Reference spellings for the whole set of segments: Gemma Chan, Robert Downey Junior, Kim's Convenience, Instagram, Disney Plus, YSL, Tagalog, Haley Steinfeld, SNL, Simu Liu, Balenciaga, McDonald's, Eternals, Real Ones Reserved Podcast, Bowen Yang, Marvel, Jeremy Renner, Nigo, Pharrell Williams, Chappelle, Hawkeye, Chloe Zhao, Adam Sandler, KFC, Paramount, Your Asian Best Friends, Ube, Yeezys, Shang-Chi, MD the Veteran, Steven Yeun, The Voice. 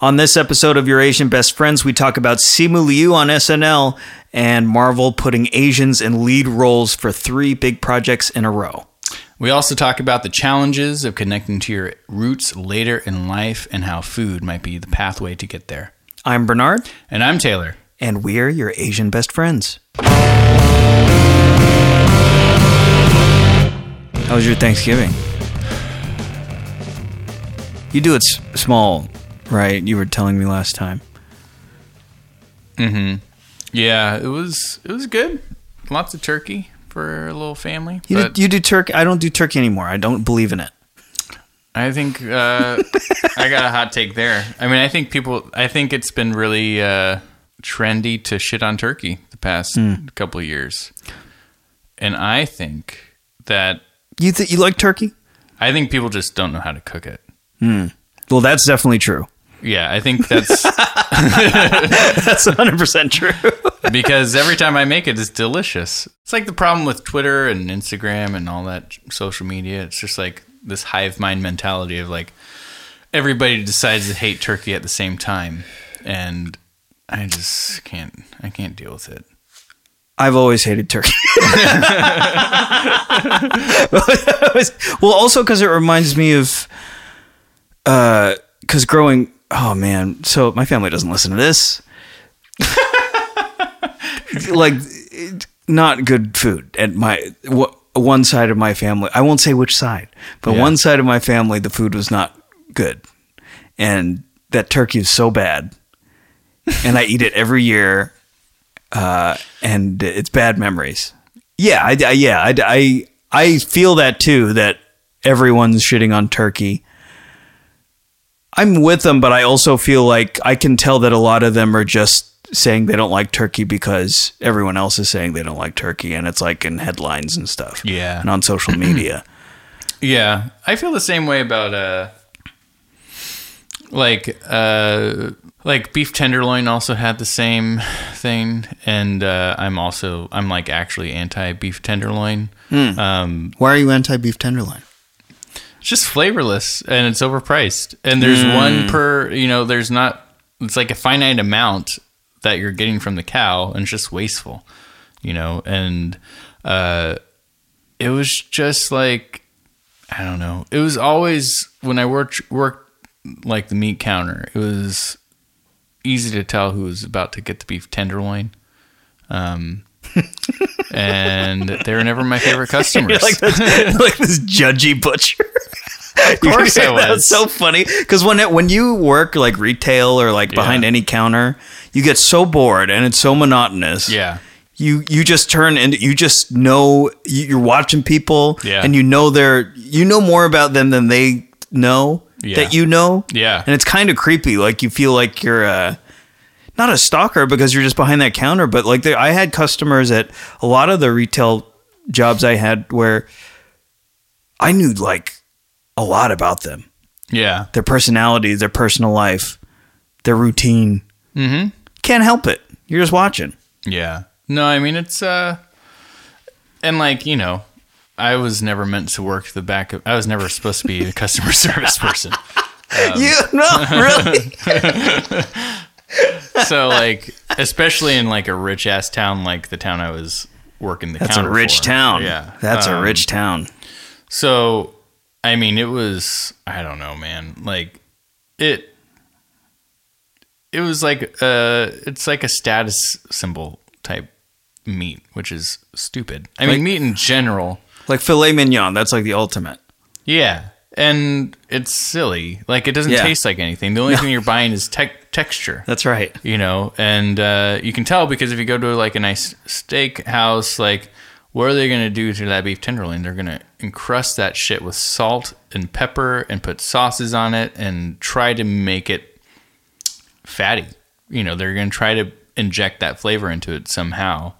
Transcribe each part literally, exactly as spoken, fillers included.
On this episode of Your Asian Best Friends, we talk about Simu Liu on S N L and Marvel putting Asians in lead roles for three big projects in a row. We also talk about the challenges of connecting to your roots later in life and how food might be the pathway to get there. I'm Bernard. And I'm Taylor. And we're your Asian Best Friends. How was your Thanksgiving? You do it s- small, right? You were telling me last time. Mm-hmm. Yeah, it was it was good. Lots of turkey for a little family. You, but do, you do turkey? I don't do turkey anymore. I don't believe in it. I think uh, I got a hot take there. I mean, I think people. I think it's been really uh, trendy to shit on turkey the past mm. couple of years, and I think that you think you like turkey. I think people just don't know how to cook it. Mm. Well, that's definitely true. Yeah, I think that's... that's one hundred percent true. Because every time I make it, it's delicious. It's like the problem with Twitter and Instagram and all that social media. It's just like this hive mind mentality of like, everybody decides to hate turkey at the same time. And I just can't, I can't deal with it. I've always hated turkey. Well, also because it reminds me of... Uh, cause growing, oh man, so my family doesn't listen to this. Like, it, not good food at my w- one side of my family. I won't say which side, but yeah. One side of my family, the food was not good, and that turkey is so bad, and I eat it every year, uh, and it's bad memories. Yeah, I, I yeah, I, I I feel that too. That everyone's shitting on turkey. I'm with them, but I also feel like I can tell that a lot of them are just saying they don't like turkey because everyone else is saying they don't like turkey, and it's like in headlines and stuff. Yeah. And on social media. Yeah. I feel the same way about uh like uh like beef tenderloin also had the same thing, and uh I'm also I'm like actually anti beef tenderloin. Hmm. Um why are you anti beef tenderloin? It's just flavorless, and it's overpriced. And there's mm. one per, you know, there's not, it's like a finite amount that you're getting from the cow, and it's just wasteful, you know? And uh, it was just like, I don't know. It was always, when I worked, worked like the meat counter, it was easy to tell who was about to get the beef tenderloin. Um and they were never my favorite customers. You're like, this, like this judgy butcher. Of course I was. That's so funny, because when it, when you work like retail or like behind yeah. any counter, you get so bored and it's so monotonous. Yeah, you you just turn and you just know you're watching people, yeah. and you know they're you know more about them than they know yeah. that you know. Yeah, and it's kind of creepy. Like you feel like you're uh not a stalker because you're just behind that counter, but like they, I had customers at a lot of the retail jobs I had where I knew like a lot about them. Yeah. Their personality, their personal life, their routine. Mm-hmm. Can't help it. You're just watching. Yeah. No, I mean, it's, uh, and like, you know, I was never meant to work the back of, I was never supposed to be a customer service person. Um, you, no, really? So like, especially in like a rich ass town like the town I was working the that's counter a rich for. town yeah that's um, a rich town. So I mean, it was, I don't know, man, like it it was like uh it's like a status symbol type meat, which is stupid. I like, mean meat in general, like filet mignon, that's like the ultimate. Yeah. And it's silly. Like, it doesn't yeah. taste like anything. The only no. thing you're buying is te- texture. That's right. You know, and uh, you can tell because if you go to, like, a nice steak house, like, what are they going to do to that beef tenderloin? They're going to encrust that shit with salt and pepper and put sauces on it and try to make it fatty. You know, they're going to try to inject that flavor into it somehow.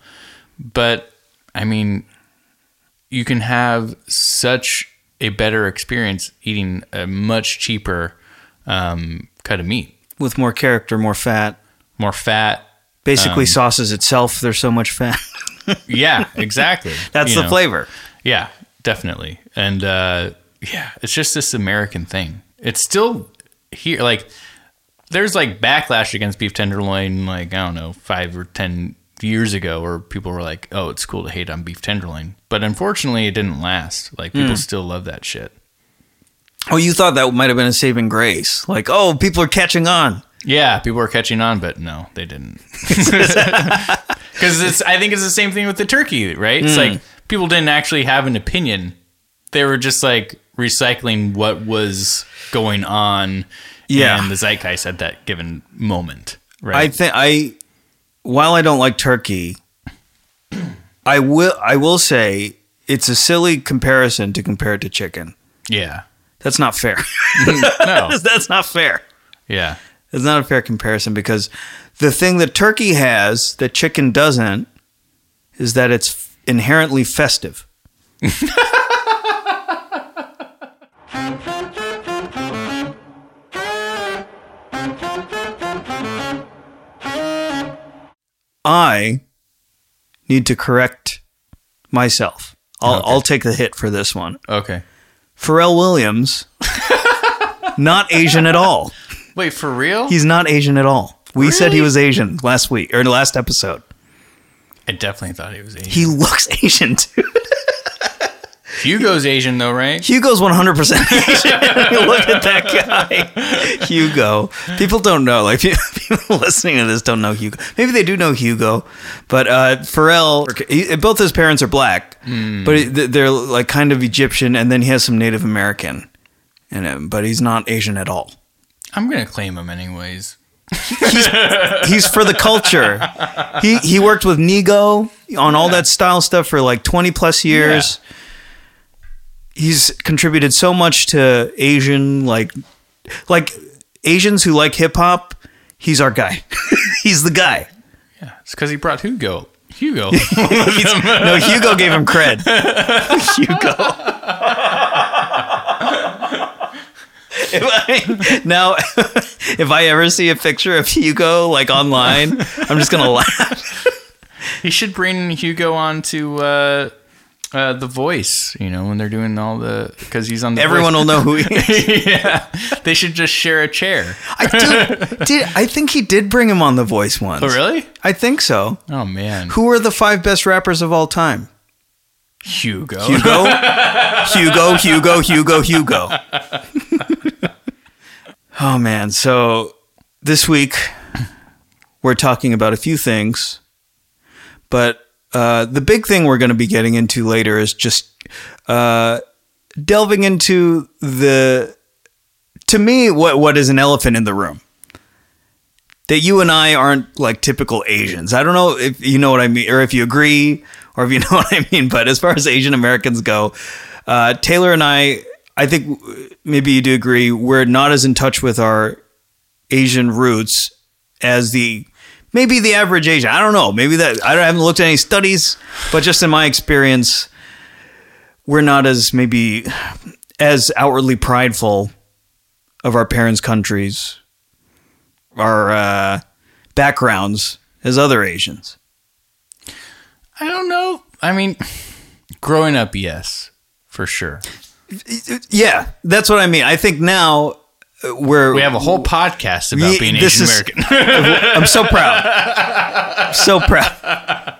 But, I mean, you can have such... a better experience eating a much cheaper um, cut of meat. With more character, more fat. More fat. Basically um, sauces itself, there's so much fat. Yeah, exactly. That's you the know. flavor. Yeah, definitely. And uh, yeah, it's just this American thing. It's still here. Like, there's like backlash against beef tenderloin, like, I don't know, five or ten years ago, where people were like, oh, it's cool to hate on beef tenderloin. But unfortunately, it didn't last. Like, people mm. still love that shit. Oh, you thought that might have been a saving grace. Like, oh, people are catching on. Yeah, people are catching on, but no, they didn't. Because I think it's the same thing with the turkey, right? Mm. It's like people didn't actually have an opinion. They were just like recycling what was going on. Yeah. And the zeitgeist at that given moment, right? I think I, while I don't like turkey, I will, I will say it's a silly comparison to compare it to chicken. Yeah. That's not fair. No. That's not fair. Yeah. It's not a fair comparison, because the thing that turkey has that chicken doesn't is that it's inherently festive. I need to correct myself. I'll, okay. I'll take the hit for this one. Okay. Pharrell Williams, not Asian at all. Wait, for real? He's not Asian at all. We really? Said he was Asian last week, or last episode. I definitely thought he was Asian. He looks Asian, dude. Hugo's Asian, though, right? Hugo's one hundred percent Asian. Look at that guy. Hugo. People don't know. Like, people listening to this don't know Hugo. Maybe they do know Hugo. But uh, Pharrell, he, both his parents are black, mm. but they're like kind of Egyptian, and then he has some Native American in him, but he's not Asian at all. I'm going to claim him anyways. he's, he's for the culture. He, he worked with Nigo on all yeah. that style stuff for like twenty plus years. Yeah. He's contributed so much to Asian, like, like Asians who like hip hop. He's our guy. He's the guy. Yeah, it's because he brought Hugo. Hugo. No, Hugo gave him cred. Hugo. If I, now, if I ever see a picture of Hugo like online, I'm just gonna laugh. He should bring Hugo on to. Uh, Uh, The Voice, you know, when they're doing all the... Because he's on The Everyone Voice. Will know who he is. Yeah. They should just share a chair. I did, did, I think he did bring him on The Voice once. Oh, really? I think so. Oh, man. Who are the five best rappers of all time? Hugo. Hugo. Hugo, Hugo, Hugo, Hugo. Oh, man. So, this week, we're talking about a few things, but... Uh, the big thing we're going to be getting into later is just uh, delving into the, to me, what what is an elephant in the room? That you and I aren't like typical Asians. I don't know if you know what I mean, or if you agree, or if you know what I mean. But as far as Asian Americans go, uh, Taylor and I, I think maybe you do agree, we're not as in touch with our Asian roots as the Maybe the average Asian. I don't know. Maybe that I, don't, I haven't looked at any studies, but just in my experience, we're not as maybe as outwardly prideful of our parents' countries, our uh, backgrounds as other Asians. I don't know. I mean, growing up, yes, for sure. Yeah, that's what I mean. I think now. We're, we have a whole podcast about we, being Asian is, American. I'm so proud. I'm so proud.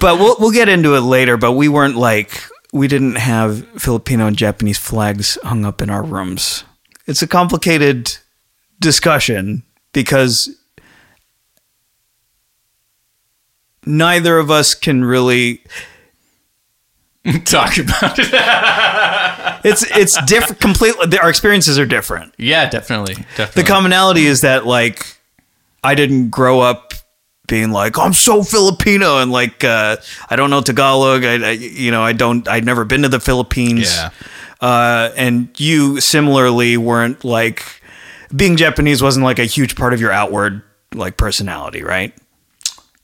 But we'll we'll get into it later. But we weren't like we didn't have Filipino and Japanese flags hung up in our rooms. It's a complicated discussion because neither of us can really talk about it. It's it's different. Completely, our experiences are different. Yeah, definitely, definitely. The commonality is that like I didn't grow up being like I'm so Filipino and like uh, I don't know Tagalog. I, I you know I don't. I'd never been to the Philippines. Yeah. Uh, and you similarly weren't like being Japanese wasn't like a huge part of your outward like personality, right?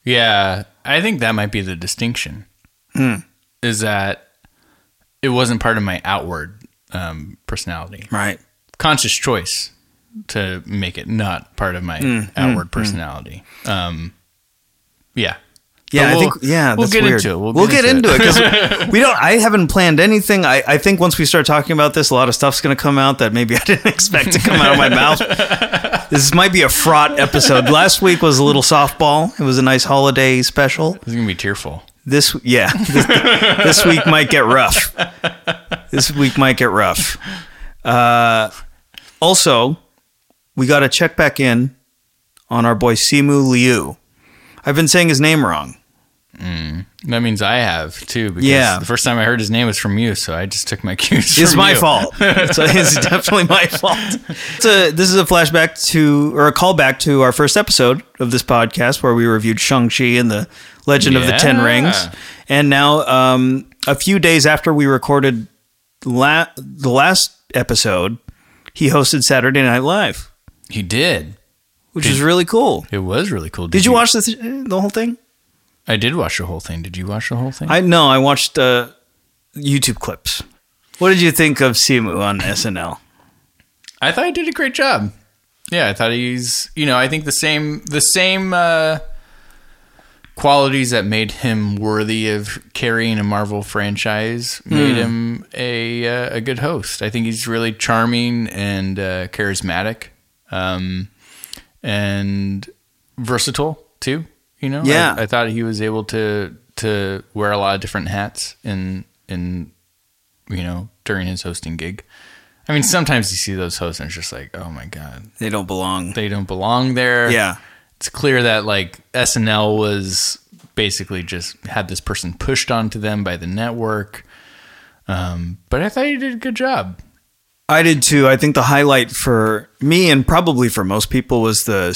Yeah, I think that might be the distinction. Mm. Is that. It wasn't part of my outward um, personality. Right. Conscious choice to make it not part of my mm, outward mm, personality. Mm. Um, yeah. Yeah, we'll, I think yeah, we'll that's get weird. into it. We'll, we'll get, get into it because we don't. I haven't planned anything. I, I think once we start talking about this, a lot of stuff's going to come out that maybe I didn't expect to come out of my mouth. This might be a fraught episode. Last week was a little softball. It was a nice holiday special. This is going to be tearful. This, yeah. This, this week might get rough. This week might get rough. Uh, also, we got to check back in on our boy Simu Liu. I've been saying his name wrong. Mm. That means I have too, because yeah. the first time I heard his name was from you, so I just took my cues. It's from my you. fault. It's, it's definitely my fault. So this is a flashback to, or a callback to our first episode of this podcast where we reviewed Shang-Chi and the Legend yeah. of the Ten Rings. And now, um, a few days after we recorded la- the last episode, he hosted Saturday Night Live. He did, which is really cool. It was really cool. Did, did you, you watch the th- the whole thing? I did watch the whole thing. Did you watch the whole thing? I No, I watched uh, YouTube clips. What did you think of Simu on S N L? I thought he did a great job. Yeah, I thought he's, you know, I think the same the same uh, qualities that made him worthy of carrying a Marvel franchise made mm. him a uh, a good host. I think he's really charming and uh, charismatic um, and versatile, too. You know, yeah. I, I thought he was able to to wear a lot of different hats in in you know during his hosting gig. I mean, sometimes you see those hosts and it's just like, oh my god, they don't belong. They don't belong there. Yeah, it's clear that like S N L was basically just had this person pushed onto them by the network. Um, but I thought he did a good job. I did too. I think the highlight for me and probably for most people was the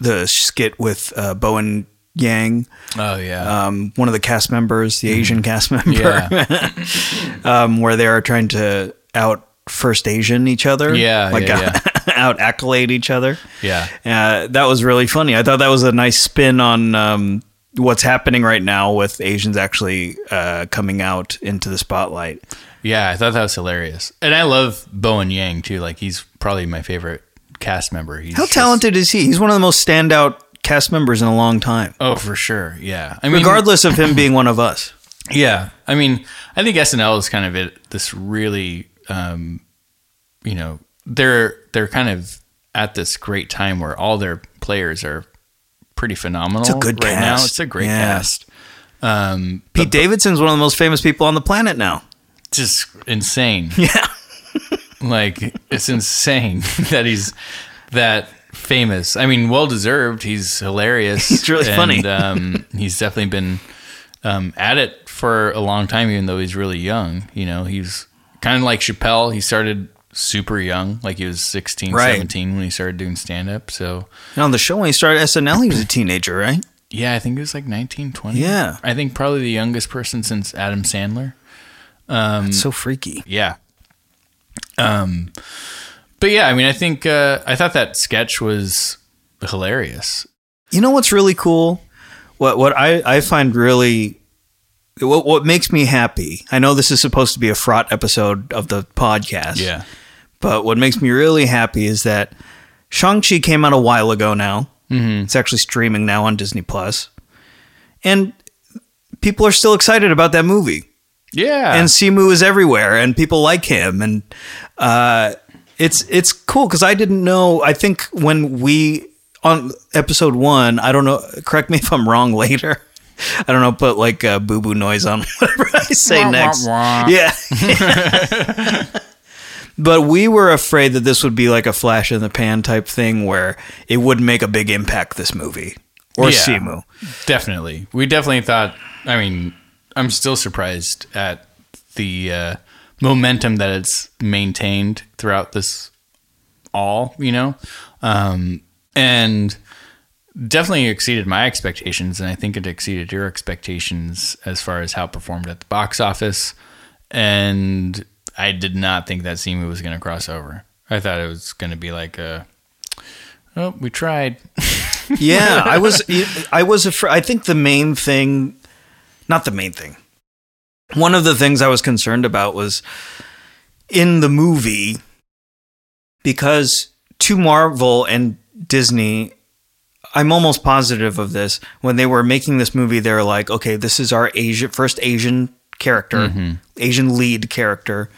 the skit with uh, Bowen Yang. Oh yeah. Um, one of the cast members, the Asian mm. cast member, yeah. um, where they are trying to out first Asian each other. Yeah. Like yeah, yeah. out accolade each other. Yeah. Uh, that was really funny. I thought that was a nice spin on, um, what's happening right now with Asians actually, uh, coming out into the spotlight. Yeah. I thought that was hilarious. And I love Bowen Yang too. Like he's probably my favorite cast member. He's How just, talented is he? He's one of the most standout cast members in a long time. Oh, for sure. Yeah. I mean, regardless of him being one of us. Yeah. I mean, I think S N L is kind of it, this really, um, you know, they're, they're kind of at this great time where all their players are pretty phenomenal. It's a good right cast. Now. It's a great yeah. cast. Um, Pete but, Davidson's one of the most famous people on the planet now. Just insane. Yeah. Like it's insane that he's that, famous. I mean, well deserved. He's hilarious. He's really and, funny. um, he's definitely been um, at it for a long time, even though he's really young. You know, he's kind of like Chappelle. He started super young, like he was sixteen, right. seventeen when he started doing stand up. So, and on the show when he started S N L, he was a teenager, right? Yeah, I think he was like nineteen, twenty. Yeah, I think probably the youngest person since Adam Sandler. Um, That's so freaky. Yeah. Um. But yeah, I mean, I think, uh, I thought that sketch was hilarious. You know what's really cool? What what I, I find really, what, what makes me happy, I know this is supposed to be a fraught episode of the podcast. Yeah. But what makes me really happy is that Shang-Chi came out a while ago now. Mm-hmm. It's actually streaming now on Disney Plus. And people are still excited about that movie. Yeah. And Simu is everywhere and people like him and, uh, It's it's cool because I didn't know. I think when we on episode one, I don't know. Correct me if I'm wrong later. I don't know. Put like a boo boo noise on whatever I say wah, next. Wah, wah. Yeah. But we were afraid that this would be like a flash in the pan type thing where it would make a big impact. This movie or yeah, Simu. Definitely, we definitely thought. I mean, I'm still surprised at the. Uh, momentum that it's maintained throughout this all, you know, um, and definitely exceeded my expectations. And I think it exceeded your expectations as far as how it performed at the box office. And I did not think that Simu was going to cross over. I thought it was going to be like, a, oh, we tried. yeah, I was, I was, afraid. I think the main thing, not the main thing. One of the things I was concerned about was in the movie, because to Marvel and Disney, I'm almost positive of this. When they were making this movie, they were like, okay, this is our Asia, first Asian character, mm-hmm. Asian lead character,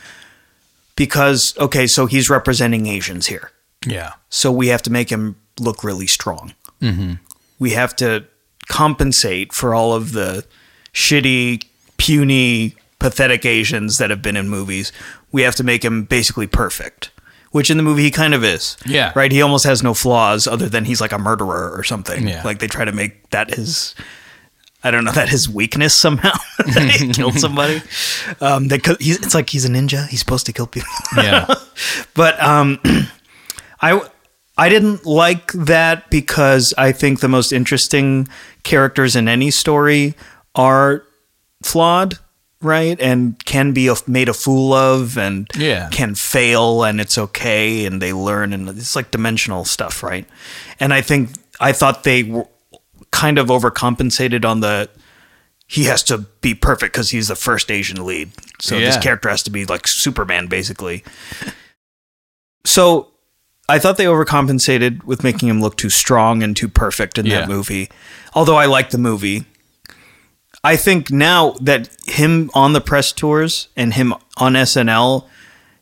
because, okay, so he's representing Asians here. Yeah. So we have to make him look really strong. Mm-hmm. We have to compensate for all of the shitty, puny, pathetic Asians that have been in movies. We have to make him basically perfect, which in the movie he kind of is. Yeah. Right? He almost has no flaws other than he's like a murderer or something. Yeah. Like they try to make that his... I don't know, that his weakness somehow that he killed somebody. Um, that he's, it's like he's a ninja. He's supposed to kill people. Yeah, but um, I I didn't like that because I think the most interesting characters in any story are flawed, right, and can be a, made a fool of, and yeah. can fail, and it's okay, and they learn, and it's like dimensional stuff, right? And I think I thought they were kind of overcompensated on the he has to be perfect because he's the first Asian lead. So yeah. this character has to be like Superman, basically. So I thought they overcompensated with making him look too strong and too perfect in yeah. that movie. Although I liked the movie. I think now that him on the press tours and him on S N L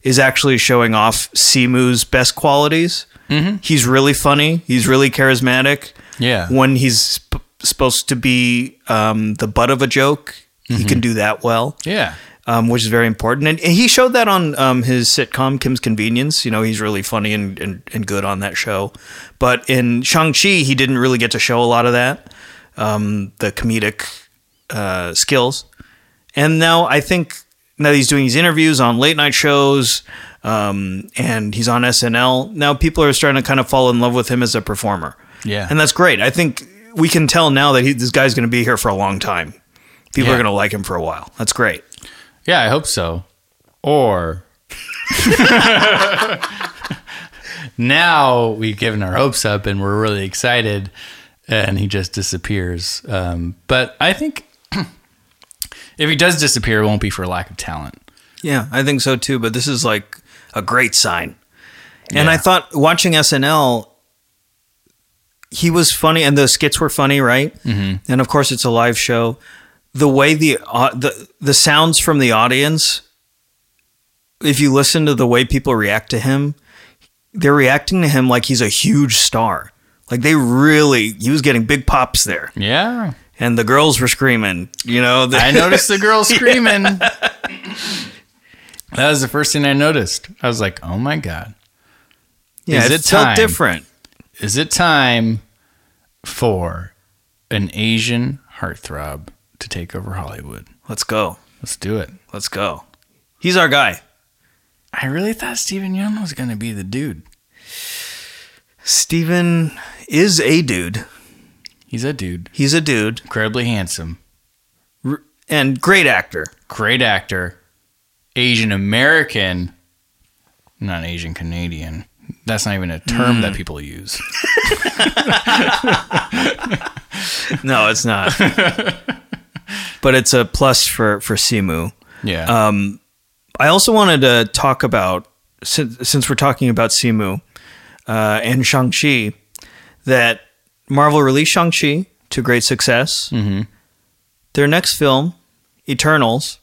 is actually showing off Simu's best qualities. Mm-hmm. He's really funny. He's really charismatic. Yeah. When he's sp- supposed to be um, the butt of a joke, mm-hmm. he can do that well. Yeah. Um, which is very important. And, and he showed that on um, his sitcom, Kim's Convenience. You know, he's really funny and, and, and good on that show. But in Shang-Chi, he didn't really get to show a lot of that, um, the comedic uh, skills. And now I think now he's doing these interviews on late night shows um, and he's on S N L. Now people are starting to kind of fall in love with him as a performer. Yeah. And that's great. I think we can tell now that he, this guy's going to be here for a long time. People yeah. are going to like him for a while. That's great. Yeah, I hope so. Or now we've given our hopes up and we're really excited and he just disappears. Um, but I think if he does disappear, it won't be for lack of talent. Yeah, I think so too. But this is like a great sign. And yeah. I thought watching S N L... He was funny, and the skits were funny, right? Mm-hmm. And of course, it's a live show. The way the, uh, the the sounds from the audience, if you listen to the way people react to him, they're reacting to him like he's a huge star. Like they really, he was getting big pops there. Yeah. And the girls were screaming, you know. The- I noticed the girls screaming. Yeah. That was the first thing I noticed. I was like, oh my God. Yeah, Is it, it felt different. Is it time for an Asian heartthrob to take over Hollywood? Let's go. Let's do it. Let's go. He's our guy. I really thought Steven Yeun was going to be the dude. Steven is a dude. He's a dude. He's a dude. Incredibly handsome. R- and great actor. Great actor. Asian American. Not Asian Canadian. That's not even a term mm. that people use. No, it's not. But it's a plus for, for Simu. Yeah. Um, I also wanted to talk about, since, since we're talking about Simu uh, and Shang-Chi, that Marvel released Shang-Chi to great success. Mm-hmm. Their next film, Eternals,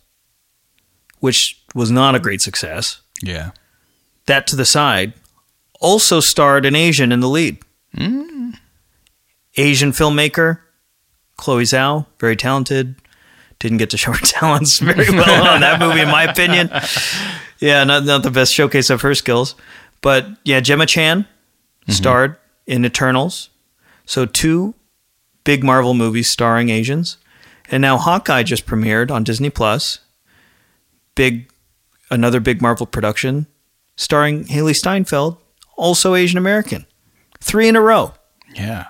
which was not a great success. Yeah. That to the side... also starred an Asian in the lead. Mm. Asian filmmaker, Chloe Zhao, very talented. Didn't get to show her talents very well on that movie, in my opinion. Yeah, not, not the best showcase of her skills. But yeah, Gemma Chan mm-hmm. starred in Eternals. So two big Marvel movies starring Asians. And now Hawkeye just premiered on Disney Plus. Big, another big Marvel production starring Haley Steinfeld. Also Asian American. Three in a row. Yeah.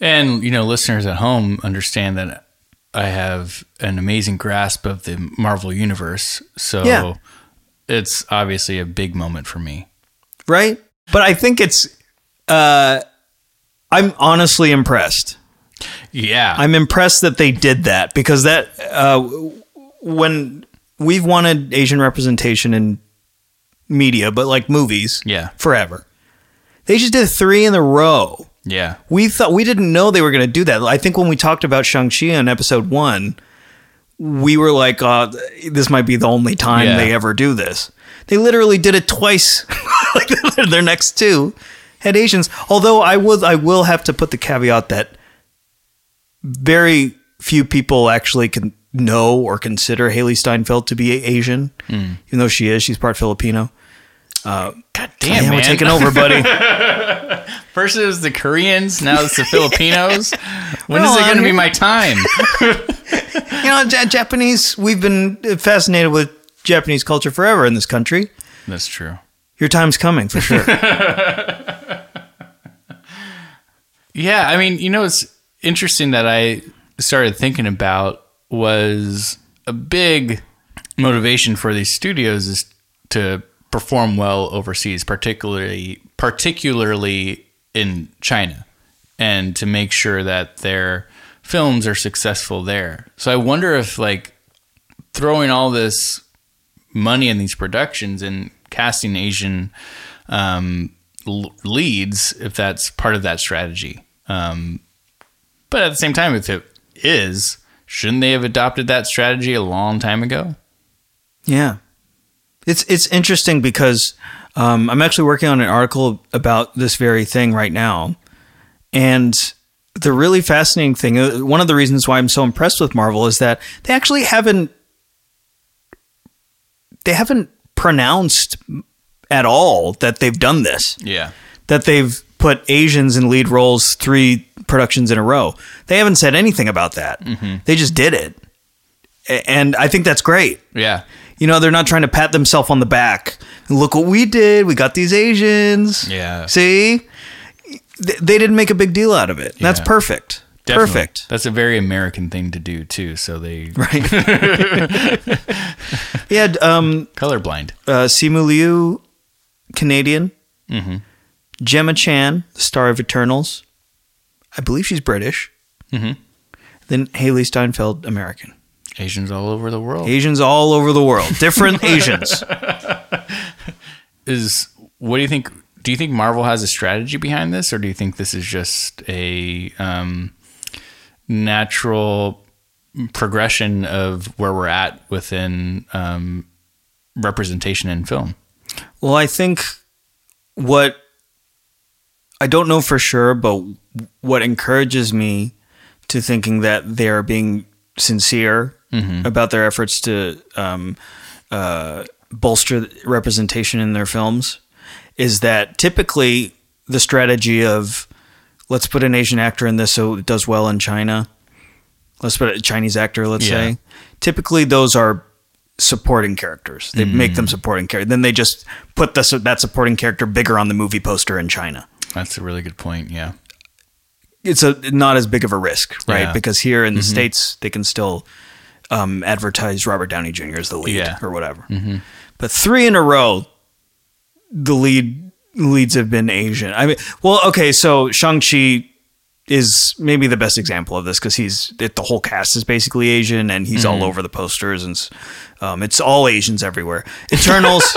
And, you know, listeners at home understand that I have an amazing grasp of the Marvel Universe. So yeah. It's obviously a big moment for me. Right? But I think it's, uh, I'm honestly impressed. Yeah. I'm impressed that they did that because that, uh, when we've wanted Asian representation in media, but like movies, yeah, forever. They just did three in a row. Yeah, we thought we didn't know they were going to do that. I think when we talked about Shang-Chi on episode one, we were like, uh, "This might be the only time yeah. they ever do this." They literally did it twice. Like their next two, had Asians. Although I was, I will have to put the caveat that very few people actually can know or consider Haley Steinfeld to be Asian, mm. even though she is. She's part Filipino. Uh, God damn, man. We're taking over, buddy. First it was the Koreans, now it's the Filipinos. When well, is it going to be my time? You know, J- Japanese, we've been fascinated with Japanese culture forever in this country. That's true. Your time's coming, for sure. Yeah, I mean, you know, it's interesting that I started thinking about was a big motivation for these studios is to perform well overseas, particularly particularly in China, and to make sure that their films are successful there. So I wonder if, like, throwing all this money in these productions and casting Asian um, l- leads, if that's part of that strategy. Um, but at the same time, if it is, shouldn't they have adopted that strategy a long time ago? Yeah. It's it's interesting because um, I'm actually working on an article about this very thing right now. And the really fascinating thing, one of the reasons why I'm so impressed with Marvel is that they actually haven't they haven't pronounced at all that they've done this. Yeah. That they've put Asians in lead roles three productions in a row. They haven't said anything about that. Mm-hmm. They just did it. And I think that's great. Yeah. You know, they're not trying to pat themselves on the back. Look what we did. We got these Asians. Yeah. See? They didn't make a big deal out of it. Yeah. That's perfect. Definitely. Perfect. That's a very American thing to do, too. So they... Right. Yeah. Um, Colorblind. Uh, Simu Liu, Canadian. Mm-hmm. Gemma Chan, the star of Eternals. I believe she's British. Mm-hmm. Then Haley Steinfeld, American. Asians all over the world. Asians all over the world. Different Asians. Is what do you think? Do you think Marvel has a strategy behind this, or do you think this is just a um, natural progression of where we're at within um, representation in film? Well, I think what I don't know for sure, but what encourages me to thinking that they are being sincere. Mm-hmm. About their efforts to um, uh, bolster representation in their films is that typically the strategy of let's put an Asian actor in this so it does well in China. Let's put a Chinese actor, let's yeah. say. Typically those are supporting characters. They mm-hmm. make them supporting characters. Then they just put the, that supporting character bigger on the movie poster in China. That's a really good point, yeah. It's a not as big of a risk, right? Yeah. Because here in the mm-hmm. States, they can still... Um, advertised Robert Downey Junior as the lead yeah. or whatever. Mm-hmm. But three in a row, the lead leads have been Asian. I mean, well, okay, so Shang-Chi is maybe the best example of this because he's it, the whole cast is basically Asian and he's mm-hmm. all over the posters and um, it's all Asians everywhere. Eternals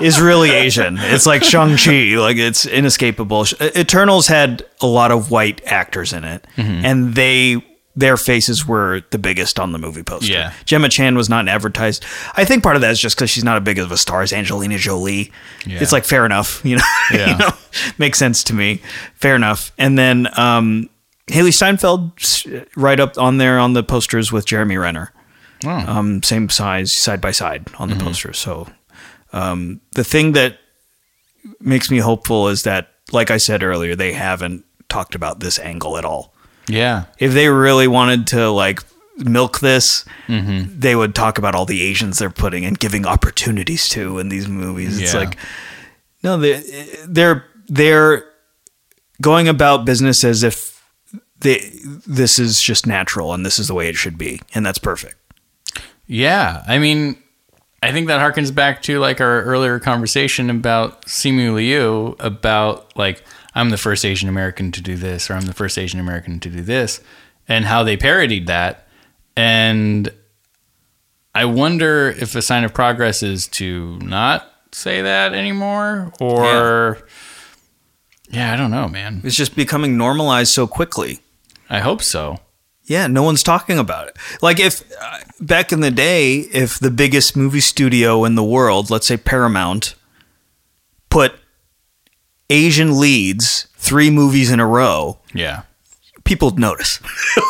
is really Asian. It's like Shang-Chi, like it's inescapable. Eternals had a lot of white actors in it mm-hmm. and they... Their faces were the biggest on the movie poster. Yeah. Gemma Chan was not advertised. I think part of that is just because she's not as big of a star as Angelina Jolie. Yeah. It's like, fair enough. You know? Yeah. You know? Makes sense to me. Fair enough. And then um, Haley Steinfeld right up on there on the posters with Jeremy Renner. Oh. Um, same size, side by side on the mm-hmm. poster. So um, the thing that makes me hopeful is that, like I said earlier, they haven't talked about this angle at all. Yeah. If they really wanted to like milk this, mm-hmm. they would talk about all the Asians they're putting and giving opportunities to in these movies. Yeah. It's like, no, they, they're, they're going about business as if they, this is just natural and this is the way it should be. And that's perfect. Yeah. I mean, I think that harkens back to like our earlier conversation about Simu Liu about like, I'm the first Asian American to do this, or I'm the first Asian American to do this, and how they parodied that. And I wonder if a sign of progress is to not say that anymore, or yeah, yeah I don't know, man. It's just becoming normalized so quickly. I hope so. Yeah, no one's talking about it. Like if uh, back in the day, if the biggest movie studio in the world, let's say Paramount, put Asian leads three movies in a row, yeah, people notice.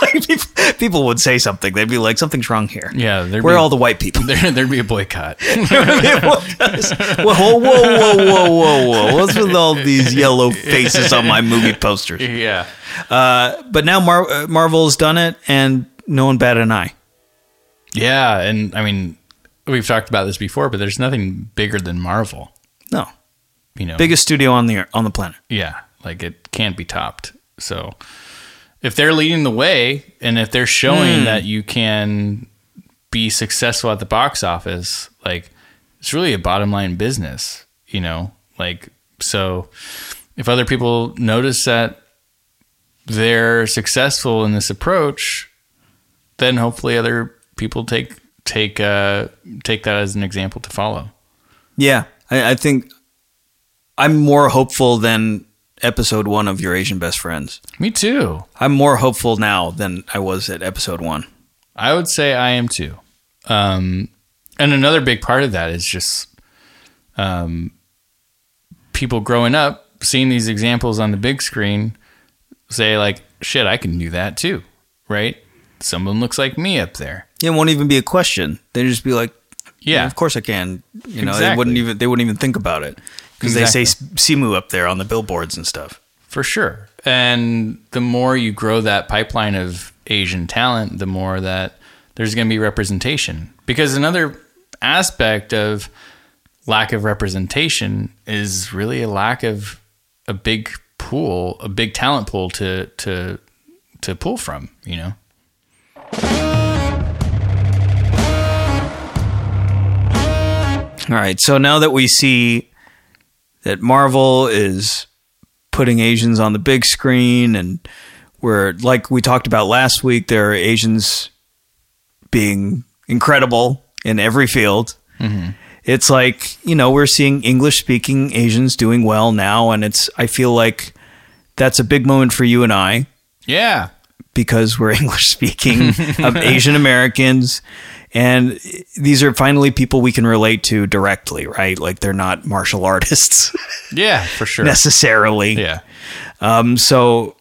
Like, people, people would say something. They'd be like, something's wrong here. Yeah. Where are all the white people? There, there'd be a boycott. Be a boycott. Whoa, whoa, whoa, whoa, whoa, whoa. What's with all these yellow faces on my movie posters? Yeah. Uh, but now Mar- Marvel's done it, and no one batted an eye. Yeah. And I mean, we've talked about this before, but there's nothing bigger than Marvel. No. You know, biggest studio on the on the planet. Yeah. Like, it can't be topped. So... if they're leading the way, and if they're showing mm. that you can be successful at the box office, like, it's really a bottom line business, you know? Like, so if other people notice that they're successful in this approach, then hopefully other people take take uh, take that as an example to follow. Yeah, I, I think I'm more hopeful than... episode one of Your Asian Best Friends. Me too. I'm more hopeful now than I was at episode one. I would say I am too. Um, and another big part of that is just um, people growing up, seeing these examples on the big screen, say like, shit, I can do that too, right? Someone looks like me up there. It won't even be a question. They just be like, yeah, well, of course I can. You know, exactly. They wouldn't even they wouldn't even think about it. Because exactly. They say Simu up there on the billboards and stuff. For sure. And the more you grow that pipeline of Asian talent, the more that there's going to be representation. Because another aspect of lack of representation is really a lack of a big pool, a big talent pool to to to pull from, you know? All right. So now that we see... that Marvel is putting Asians on the big screen, and we're, like we talked about last week, there are Asians being incredible in every field. Mm-hmm. It's like, you know, we're seeing English-speaking Asians doing well now, and it's, I feel like that's a big moment for you and I. Yeah. Because we're English-speaking of Asian Americans, and these are finally people we can relate to directly, right? Like, they're not martial artists, yeah, for sure, necessarily, yeah. Um, so,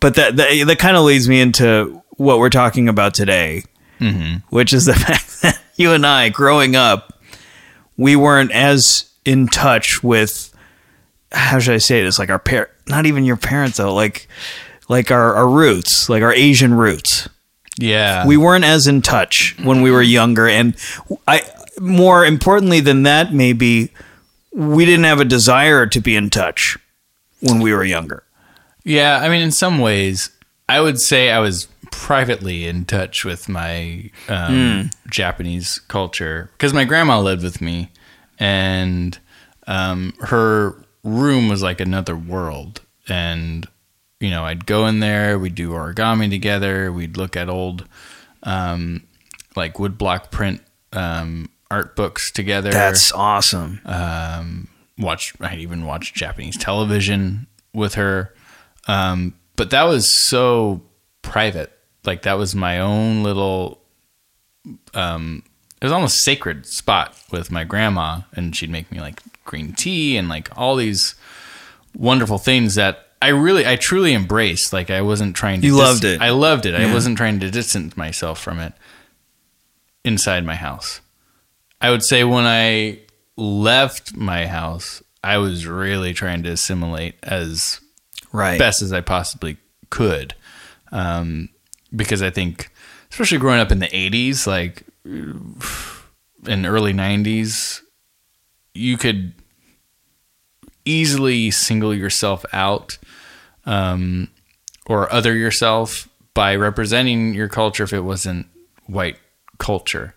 but that that, that kind of leads me into what we're talking about today, mm-hmm. which is the fact that you and I, growing up, we weren't as in touch with, how should I say this? Like our par- not even your parents though, like. Like our, our roots, like our Asian roots. Yeah. We weren't as in touch when we were younger. And I, more importantly than that, maybe we didn't have a desire to be in touch when we were younger. Yeah. I mean, in some ways, I would say I was privately in touch with my um, mm. Japanese culture because my grandma lived with me, and um, her room was like another world. And... you know, I'd go in there, we'd do origami together, we'd look at old, um, like, woodblock print um, art books together. That's awesome. Um, watch, I'd even watch Japanese television with her. Um, but that was so private. Like, that was my own little, um, it was almost sacred spot with my grandma. And she'd make me, like, green tea and, like, all these wonderful things that I really, I truly embraced. Like, I wasn't trying to... You dis- loved it. I loved it. Yeah. I wasn't trying to distance myself from it inside my house. I would say when I left my house, I was really trying to assimilate as right. best as I possibly could. Um, because I think, especially growing up in the eighties, like, in early nineties, you could... easily single yourself out um, or other yourself by representing your culture if it wasn't white culture.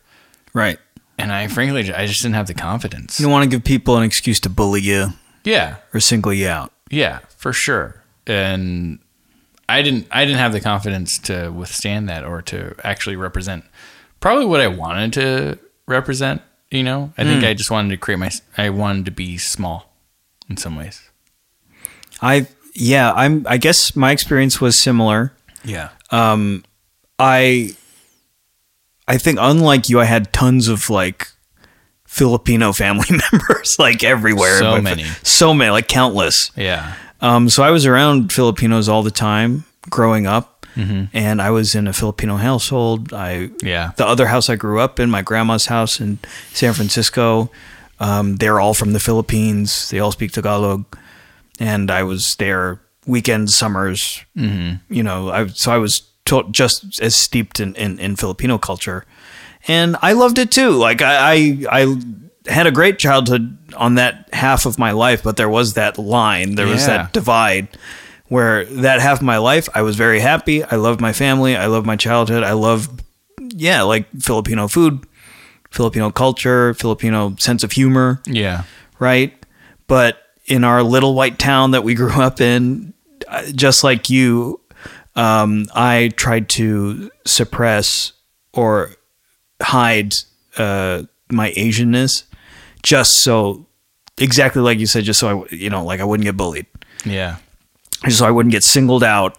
Right. And I frankly, I just didn't have the confidence. You don't want to give people an excuse to bully you. Yeah. Or single you out. Yeah, for sure. And I didn't, I didn't have the confidence to withstand that or to actually represent probably what I wanted to represent. You know, I mm. think I just wanted to create my, I wanted to be small. In some ways. I, yeah, I'm, I guess my experience was similar. Yeah. Um, I, I think unlike you, I had tons of like Filipino family members, like everywhere. So but, many. So many, like countless. Yeah. Um, so I was around Filipinos all the time growing up, mm-hmm. and I was in a Filipino household. I yeah. The other house I grew up in, my grandma's house in San Francisco, um, they're all from the Philippines. They all speak Tagalog, and I was there weekends, summers. Mm-hmm. You know, I so I was t- just as steeped in, in, in Filipino culture. And I loved it too. Like I, I, I had a great childhood on that half of my life, but there was that line, there yeah. was that divide where that half of my life, I was very happy. I loved my family. I loved my childhood. I loved, yeah, like Filipino food, Filipino culture, Filipino sense of humor. Yeah. Right. But in our little white town that we grew up in, just like you, um, I tried to suppress or hide uh my Asianness, just so, exactly like you said, just so I, you know, like I wouldn't get bullied, yeah just so I wouldn't get singled out,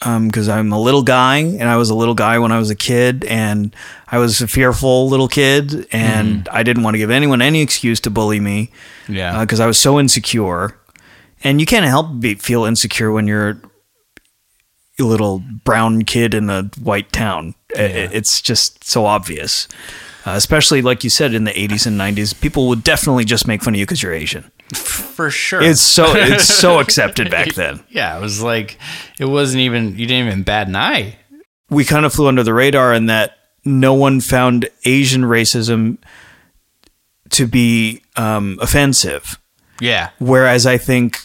um because I'm a little guy, and I was a little guy when I was a kid, and I was a fearful little kid, and mm. I didn't want to give anyone any excuse to bully me, yeah because uh, I was so insecure. And you can't help but feel insecure when you're a little brown kid in a white town. Yeah. It's just so obvious, uh, especially like you said, in the eighties and nineties, people would definitely just make fun of you because you're Asian. For sure, it's so it's so accepted back then. Yeah, it was like it wasn't even you didn't even bat an eye. We kind of flew under the radar in that no one found Asian racism to be um, offensive. Yeah, whereas I think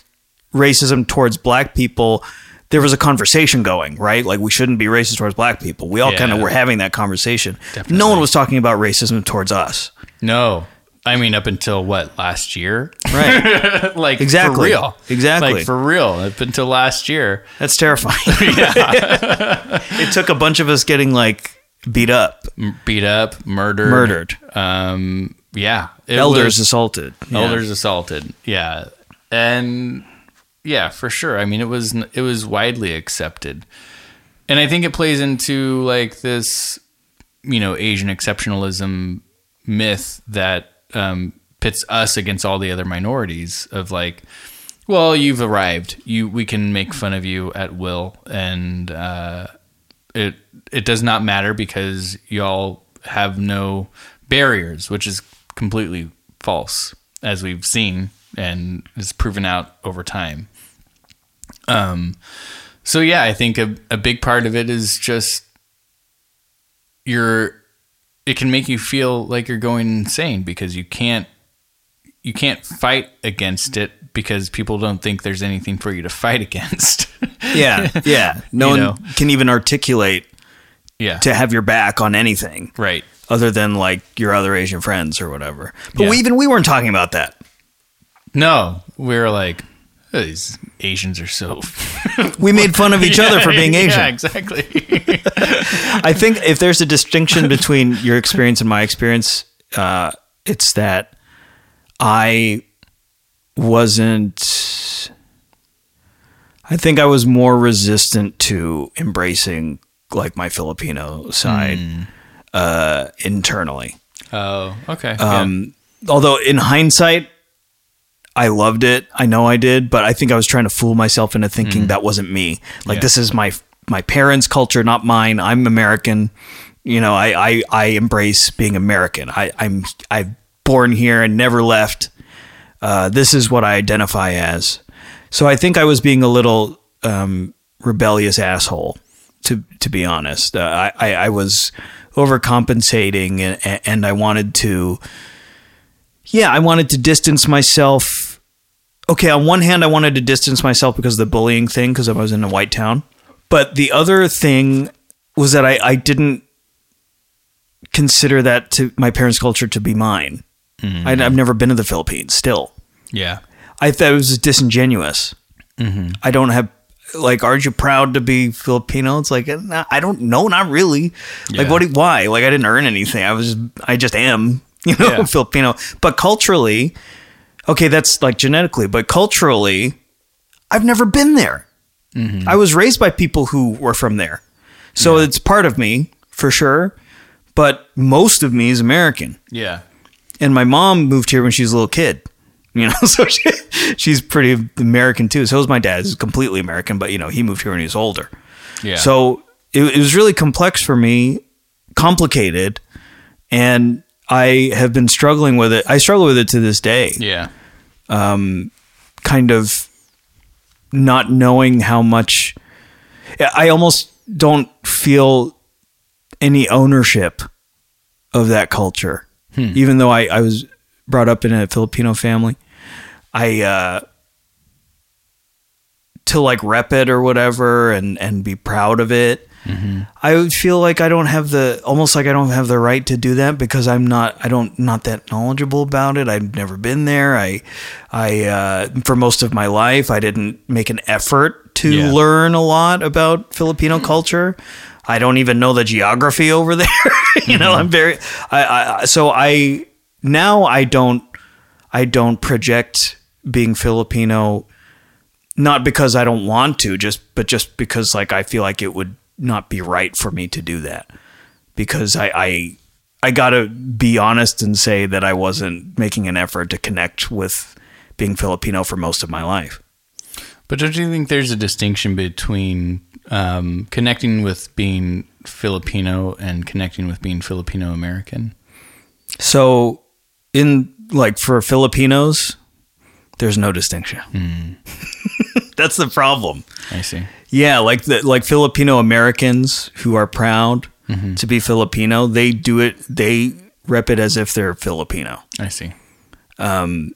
racism towards black people, there was a conversation going, right? Like, we shouldn't be racist towards black people. We all yeah, kind of were having that conversation. Definitely. No one was talking about racism towards us. No. I mean, up until what, last year? Right. Like, exactly. For real. Exactly. Like, for real. Up until last year. That's terrifying. It took a bunch of us getting, like, beat up. Beat up, murdered. Murdered. Um, yeah. Elders was, assaulted. Elders yeah. assaulted. Yeah. And... yeah, for sure. I mean, it was it was widely accepted. And I think it plays into like this, you know, Asian exceptionalism myth that um, pits us against all the other minorities of like, well, you've arrived. You we can make fun of you at will, and uh, it it does not matter because y'all have no barriers, which is completely false, as we've seen and is proven out over time. Um, so yeah, I think a, a big part of it is just you're, it can make you feel like you're going insane because you can't, you can't fight against it because people don't think there's anything for you to fight against. yeah. Yeah. No one know? can even articulate yeah. to have your back on anything. Right. Other than like your other Asian friends or whatever. But yeah. we, even we weren't talking about that. No, we were like, oh, these Asians are so... we made fun of each yeah, other for being Asian. Yeah, exactly. I think if there's a distinction between your experience and my experience, uh, it's that I wasn't... I think I was more resistant to embracing like my Filipino side mm. uh, internally. Oh, okay. Um, yeah. Although in hindsight... I loved it. I know I did, but I think I was trying to fool myself into thinking mm. that wasn't me. Like yeah. this is my my parents' culture, not mine. I'm American. You know, I I, I embrace being American. I, I'm I'm born here and never left. Uh, this is what I identify as. So I think I was being a little um, rebellious asshole, to to be honest. Uh, I, I I was overcompensating, and, and I wanted to. Yeah, I wanted to distance myself. Okay, on one hand, I wanted to distance myself because of the bullying thing, because I was in a white town. But the other thing was that I, I didn't consider that to my parents' culture to be mine. Mm-hmm. I, I've never been to the Philippines, still. Yeah. I thought it was disingenuous. Mm-hmm. I don't have... like, aren't you proud to be Filipino? It's like, I don't know, not really. Yeah. Like, what? Why? Like, I didn't earn anything. I was, I just am. You know, yeah. Filipino, but culturally, okay, that's like genetically, but culturally, I've never been there. Mm-hmm. I was raised by people who were from there. So yeah. it's part of me for sure, but most of me is American. Yeah. And my mom moved here when she was a little kid, you know, so she, she's pretty American too. So was my dad. He's completely American, but you know, he moved here when he was older. Yeah. So it, it was really complex for me, complicated. And I have been struggling with it. I struggle with it to this day. Yeah. Um, kind of not knowing how much, I almost don't feel any ownership of that culture. Hmm. Even though I, I was brought up in a Filipino family, I, uh, to like rep it or whatever and, and be proud of it. Mm-hmm. I would feel like I don't have the, almost like I don't have the right to do that because I'm not, I don't, not that knowledgeable about it. I've never been there. I, I, uh, for most of my life, I didn't make an effort to yeah. learn a lot about Filipino culture. I don't even know the geography over there. you mm-hmm. know, I'm very, I, I, so I, now I don't, I don't project being Filipino, not because I don't want to just, but just because like, I feel like it would not be right for me to do that because I, I, I gotta be honest and say that I wasn't making an effort to connect with being Filipino for most of my life. But don't you think there's a distinction between um, connecting with being Filipino and connecting with being Filipino American? So in like for Filipinos, there's no distinction. Mm. That's the problem. I see. Yeah, like the, like Filipino Americans who are proud mm-hmm. to be Filipino, they do it. They rep it as if they're Filipino. I see. Um,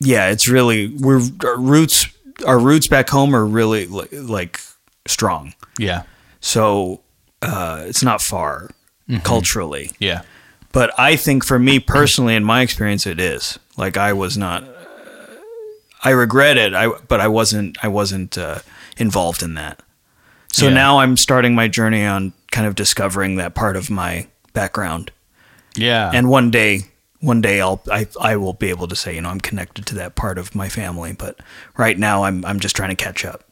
yeah, it's really we're our roots. Our roots back home are really li- like strong. Yeah. So uh, it's not far mm-hmm. culturally. Yeah. But I think for me personally, in my experience, it is like I was not. Uh, I regret it. I but I wasn't. I wasn't. Uh, involved in that. So yeah. now I'm starting my journey on kind of discovering that part of my background. Yeah. And one day, one day I'll, I, I will be able to say, you know, I'm connected to that part of my family, but right now I'm, I'm just trying to catch up.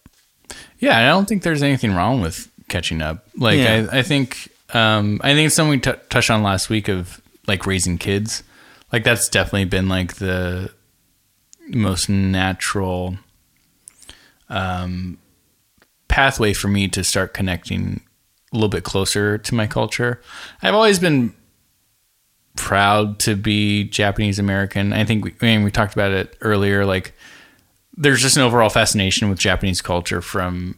Yeah. I don't think there's anything wrong with catching up. Like yeah. I, I think, um, I think it's something we t- touched on last week of like raising kids. Like that's definitely been like the most natural, um, pathway for me to start connecting a little bit closer to my culture. I've always been proud to be Japanese American. I think we, I mean, we talked about it earlier. Like there's just an overall fascination with Japanese culture from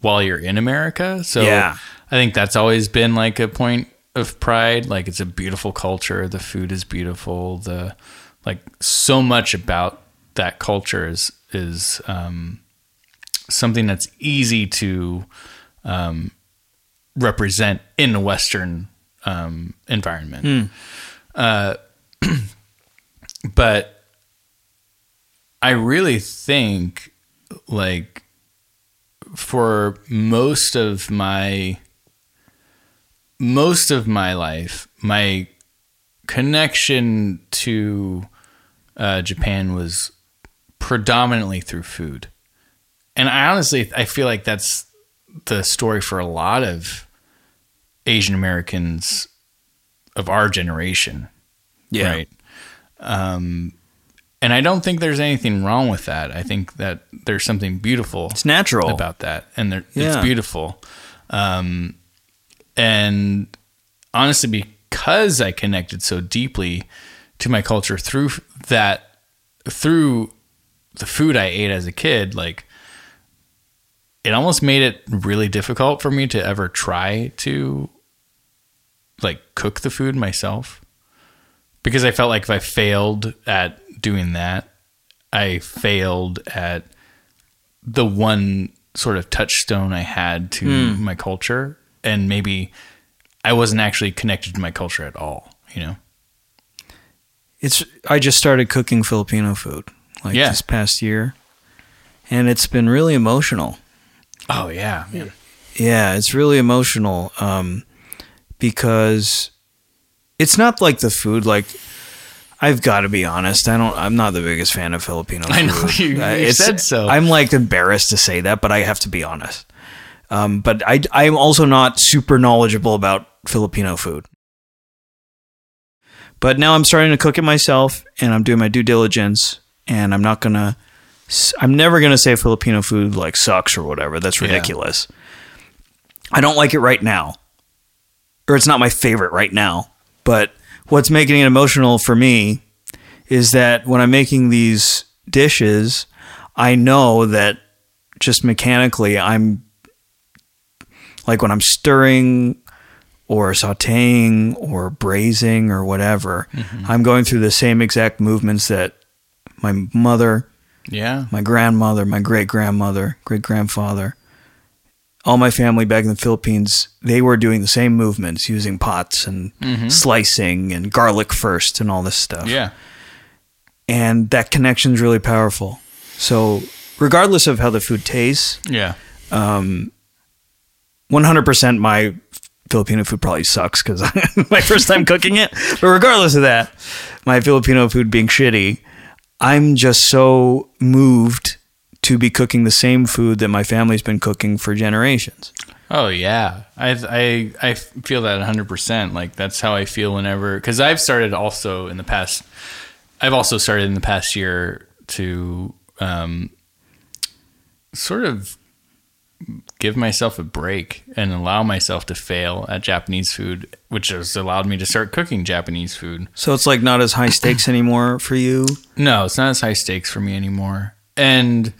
while you're in America. So yeah. I think that's always been like a point of pride. Like it's a beautiful culture. The food is beautiful. The like so much about that culture is, is, um, something that's easy to um, represent in a Western um, environment. Mm. Uh, but I really think like for most of my, most of my life, my connection to uh, Japan was predominantly through food. And I honestly, I feel like that's the story for a lot of Asian Americans of our generation. Yeah. Right. Um, and I don't think there's anything wrong with that. I think that there's something beautiful. It's natural. About that. And there, yeah. it's beautiful. Um, and honestly, because I connected so deeply to my culture through that, through the food I ate as a kid, like, it almost made it really difficult for me to ever try to like cook the food myself because I felt like if I failed at doing that, I failed at the one sort of touchstone I had to mm. my culture. And maybe I wasn't actually connected to my culture at all. You know, it's, I just started cooking Filipino food like yeah. this past year and it's been really emotional. Oh yeah, man. Yeah, it's really emotional um, because it's not like the food. Like I've got to be honest, I don't. I'm not the biggest fan of Filipino food. I know you, uh, you said so. I'm like embarrassed to say that, but I have to be honest. Um, but I, I'm also not super knowledgeable about Filipino food. But now I'm starting to cook it myself, and I'm doing my due diligence, and I'm not going to, I'm never going to say Filipino food like sucks or whatever. That's ridiculous. Yeah. I don't like it right now, or it's not my favorite right now, but what's making it emotional for me is that when I'm making these dishes, I know that just mechanically I'm like when I'm stirring or sauteing or braising or whatever, mm-hmm. I'm going through the same exact movements that my mother, yeah, my grandmother, my great-grandmother, great-grandfather, all my family back in the Philippines, they were doing the same movements using pots and mm-hmm. slicing and garlic first and all this stuff. Yeah. And that connection's really powerful. So regardless of how the food tastes, yeah, um, one hundred percent my Filipino food probably sucks because my first time cooking it. But regardless of that, my Filipino food being shitty, I'm just so moved to be cooking the same food that my family's been cooking for generations. Oh yeah. I, I, I feel that a hundred percent. Like that's how I feel whenever, cause I've started also in the past, I've also started in the past year to, um, sort of give myself a break and allow myself to fail at Japanese food, which has allowed me to start cooking Japanese food. So it's like not as high stakes anymore for you? No, it's not as high stakes for me anymore. And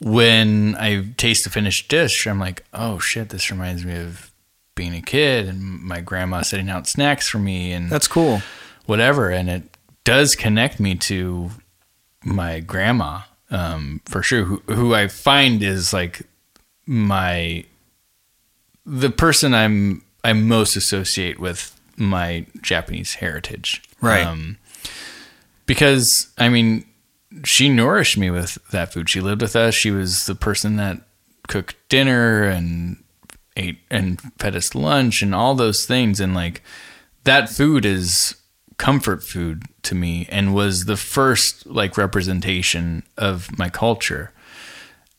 when I taste a finished dish, I'm like, oh shit, this reminds me of being a kid and my grandma setting out snacks for me. And that's cool. Whatever. And it does connect me to my grandma, um, for sure, who, who I find is like my, the person I'm, I most associate with my Japanese heritage. Right. Um, because I mean, she nourished me with that food. She lived with us. She was the person that cooked dinner and ate and fed us lunch and all those things. And like that food is comfort food to me and was the first like representation of my culture.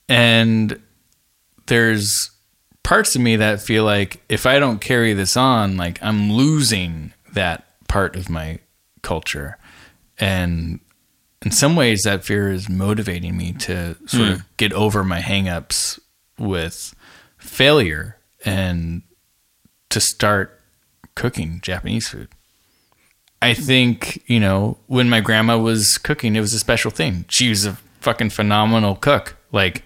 And there's parts of me that feel like if I don't carry this on, like I'm losing that part of my culture. And in some ways, that fear is motivating me to sort mm. of get over my hangups with failure and to start cooking Japanese food. I think, you know, when my grandma was cooking, it was a special thing. She was a fucking phenomenal cook. Like,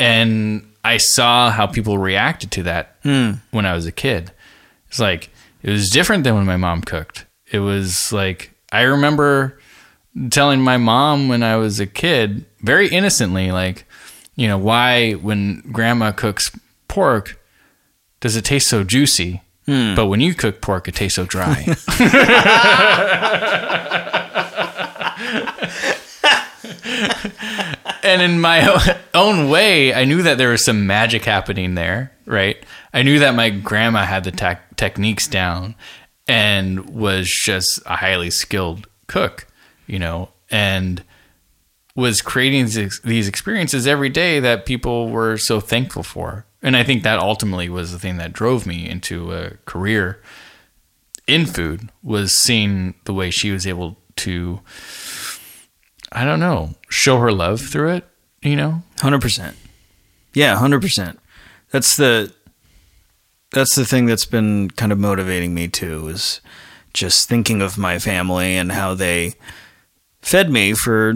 and I saw how people reacted to that mm. when I was a kid. It's like, it was different than when my mom cooked. It was like, I remember telling my mom when I was a kid, very innocently, like, you know, why when grandma cooks pork, does it taste so juicy? Hmm. But when you cook pork, it tastes so dry. And in my own way, I knew that there was some magic happening there, right? I knew that my grandma had the te- techniques down and was just a highly skilled cook. You know, and was creating these, these experiences every day that people were so thankful for. And I think that ultimately was the thing that drove me into a career in food, was seeing the way she was able to, I don't know, show her love through it, you know? one hundred percent. Yeah, one hundred percent. That's the, that's the thing that's been kind of motivating me too, is just thinking of my family and how they fed me for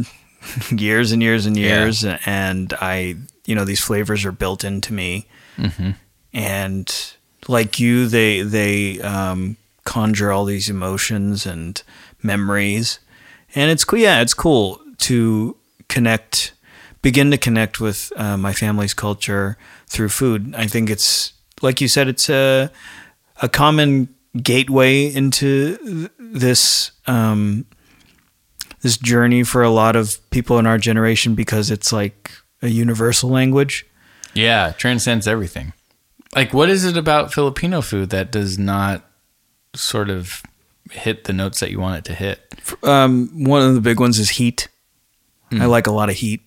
years and years and years. Yeah. And I, you know, these flavors are built into me. Mm-hmm. And like you, they, they, um, conjure all these emotions and memories, and it's cool. Yeah. It's cool to connect, begin to connect with, uh, my family's culture through food. I think it's like you said, it's a, a common gateway into this, um, this journey for a lot of people in our generation, because it's like a universal language. Yeah, transcends everything. Like, what is it about Filipino food that does not sort of hit the notes that you want it to hit? Um, one of the big ones is heat. Mm. I like a lot of heat.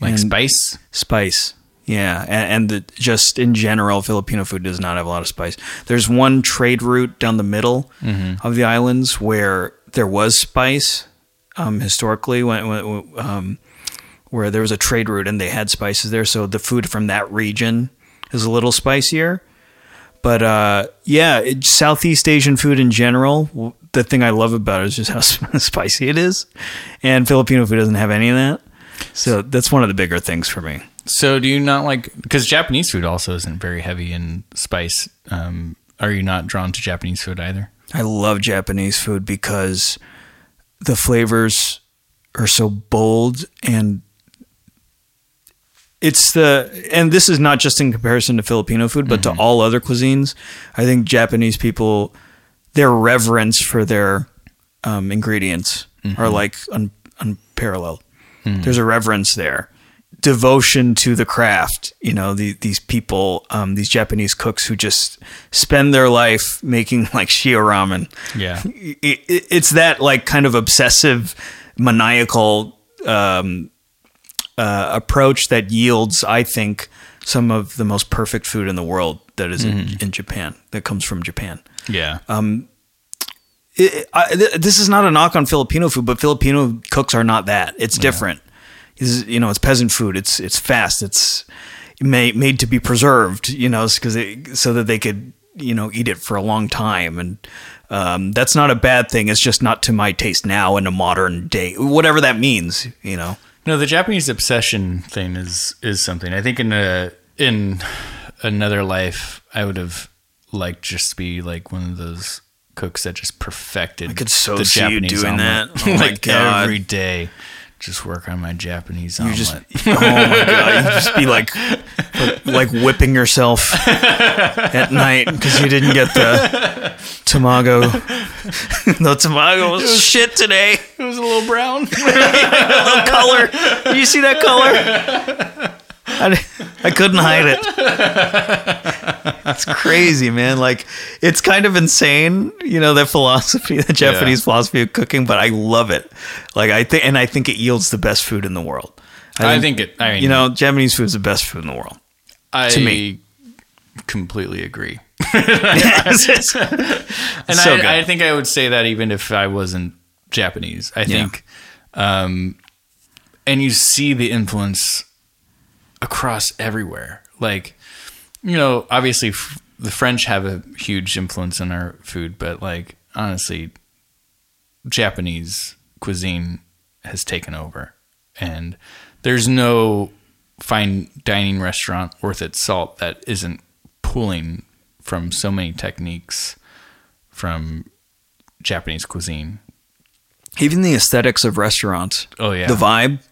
Like and spice? Spice. Yeah, and, and the, just in general, Filipino food does not have a lot of spice. There's one trade route down the middle mm-hmm. of the islands where there was spice um, historically, when, when, um, where there was a trade route and they had spices there. So the food from that region is a little spicier. But uh, yeah, it, Southeast Asian food in general, the thing I love about it is just how spicy it is. And Filipino food doesn't have any of that. So that's one of the bigger things for me. So do you not like, because Japanese food also isn't very heavy in spice. Um, are you not drawn to Japanese food either? I love Japanese food because the flavors are so bold, and it's the, and this is not just in comparison to Filipino food, but mm-hmm. to all other cuisines. I think Japanese people, their reverence for their um, ingredients mm-hmm. are like un, unparalleled. Mm-hmm. There's a reverence there. Devotion to the craft, you know, the, these people, um, these Japanese cooks who just spend their life making like shio ramen. Yeah. It, it, it's that like kind of obsessive, maniacal um, uh, approach that yields, I think, some of the most perfect food in the world that is mm-hmm. in, in Japan, that comes from Japan. Yeah. Um, it, I, th- this is not a knock on Filipino food, but Filipino cooks are not that. It's different. Yeah. Is, you know, it's peasant food. It's it's fast. It's made made to be preserved. You know, because so that they could, you know, eat it for a long time, and um, that's not a bad thing. It's just not to my taste now in a modern day, whatever that means. You know, no, the Japanese obsession thing is is something. I think in a in another life, I would have liked just to be like one of those cooks that just perfected. I could so the see Japanese you doing omelet. That, oh like God. Every day. Just work on my Japanese omelet. Just, oh my God. You just be like, like whipping yourself at night because you didn't get the tamago. The tamago was, was shit today. It was a little brown, a little color. Did you see that color? I, I couldn't hide it. It's crazy, man. Like, it's kind of insane, you know, that philosophy, the Japanese yeah. philosophy of cooking, but I love it. Like, I think, and I think it yields the best food in the world. I, I think, think it, I mean, you know, Japanese food is the best food in the world. I to me. completely agree. And so I, I think I would say that even if I wasn't Japanese, I think, yeah. um, and you see the influence across everywhere. Like, you know, obviously f- the French have a huge influence on our food, but like, honestly, Japanese cuisine has taken over, and there's no fine dining restaurant worth its salt that isn't pulling from so many techniques from Japanese cuisine. Even the aesthetics of restaurants. Oh yeah. The vibe.